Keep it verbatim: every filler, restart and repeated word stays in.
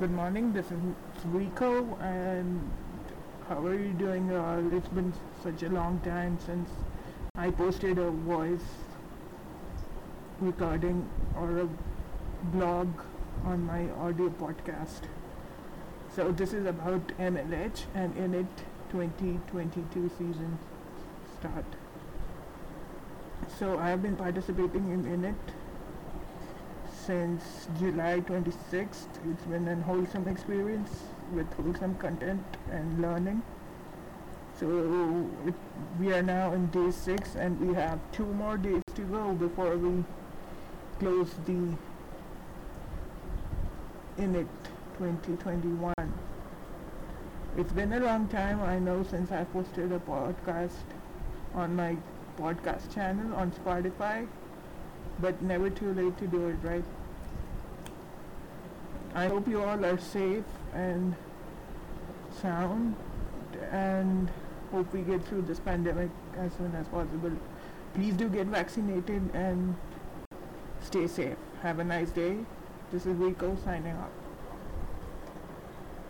Good morning, this is Rico, and how are you doing all? It's been such a long time since I posted a voice recording or a blog on my audio podcast. So this is about M L H and Init twenty twenty-two season start. So I have been participating in Init since July twenty-sixth. It's been an wholesome experience with wholesome content and learning. So it, we are now in day six, and we have two more days to go before we close the Init twenty twenty-one. It's been a long time, I know, since I posted a podcast on my podcast channel on Spotify. But never too late to do it, right? I hope you all are safe and sound, and hope we get through this pandemic as soon as possible. Please do get vaccinated and stay safe. Have a nice day. This is Rico signing off.